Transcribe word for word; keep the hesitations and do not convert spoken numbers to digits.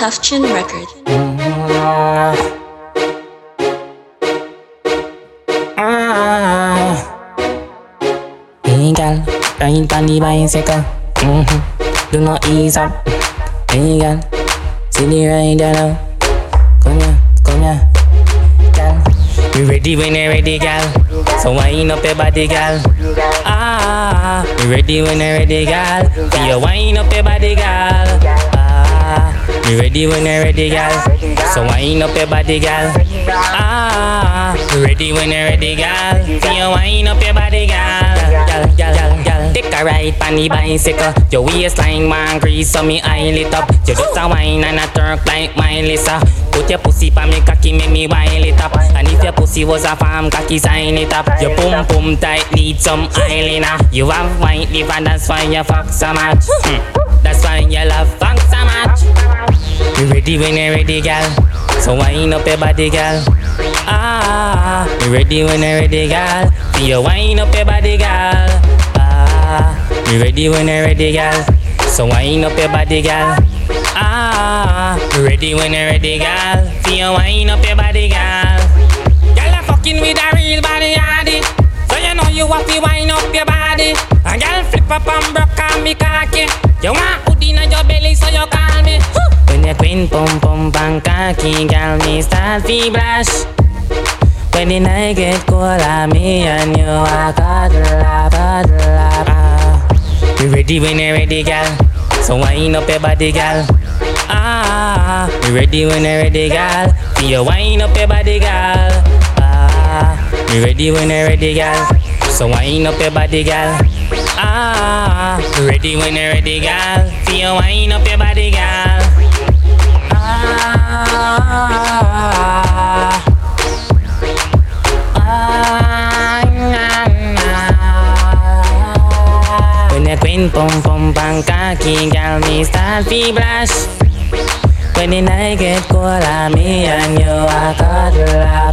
Tuff Chin Records. Hey girl, ride on the bicycle. Mm-hmm. Do not ease up. Hey girl, see the rider now. Come here, come here, girl. You ready when you ready, girl? So wind up your body, girl. Ah, you ready when you ready, girl? So you wind up your body, girl. You ready when you're ready, girl? So wind up your body, girl. Ah, you ready when you're ready, girl? So you wind up your body, girl. Girl, girl, girl, girl. Take a ride on the bicycle. Your waistline man grease, so me eye lit up. You just a wine and a turk like my Lisa. Put your pussy pa me cocky, make me wild it up. And if your pussy was a farm, cocky sign it up. Your pum pum tight need some eyeliner. You have white lip and that's why you fuck so much. Mm. That's why you love fuck so much. You ready when you're ready, girl? So wind up your body, girl. Ah, you ready when you're ready, girl? So you wind up your body, girl. Ah, you ready when you're ready, girl? So wind up your body, girl. Ah, you ready when you're ready, girl? So you wind up your body, girl. Girl, I'm fucking with a real body, yaddy. So you know you have to wind up your body. And girl, flip up and broke on me cocky. You want hoodie in your belly, so you call me. When you queen pom pom pom cocky, girl, me start to blush. When the night get cold, me and you are cuddle up, cuddle up. Ah, you ready when you ready, girl? So wind up your body, girl. Ah, you ready when you ready, girl? So you wind up your body, girl. Ah, you ready when you ready, girl? So wind up your body, girl. Ah, you ready when you ready, girl? So you wind up your body, girl. Ah, ah, ah. When you queen pom pom pom cocky, girl, me start to blush. When the night get cold, me and you are cuddle up.